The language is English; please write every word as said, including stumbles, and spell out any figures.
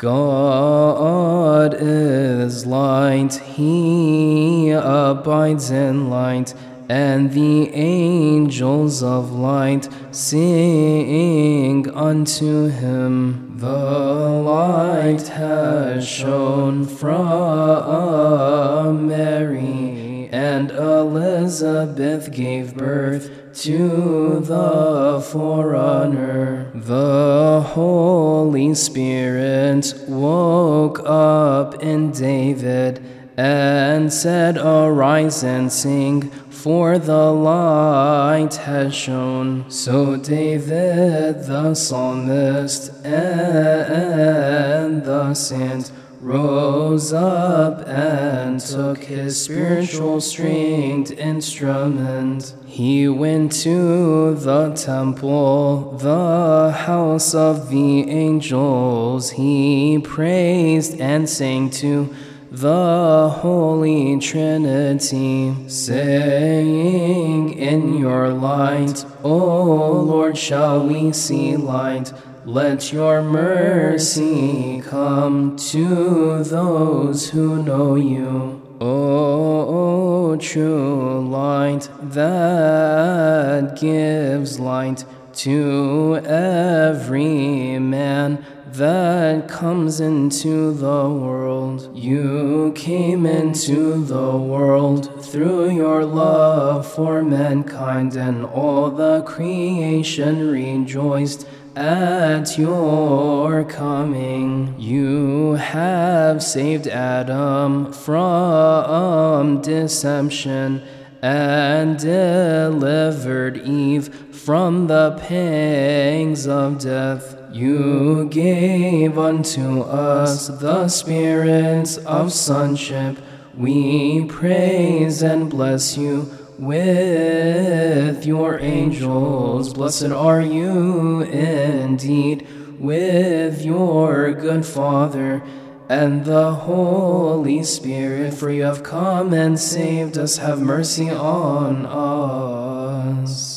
God is light, he abides in light, and the angels of light sing unto him. The light has shone from Mary, and Elizabeth gave birth to the forerunner. The Holy Spirit woke up in David and said, "Arise and sing, for the light has shone." So David the psalmist and the saint rose up and took his spiritual stringed instrument. He went to the temple, the house of the angels. He praised and sang to the Holy Trinity, saying, "In your light, O Lord, shall we see light. Let your mercy come to those who know you, O true light that gives light to every man that comes into the world. You came into the world through your love for mankind, and all the creation rejoiced at your coming. You have saved Adam from deception and delivered Eve from the pangs of death. You gave unto us the spirit of sonship. We praise and bless you with your angels. Blessed are you indeed with your good Father and the Holy Spirit, for you have come and saved us. Have mercy on us."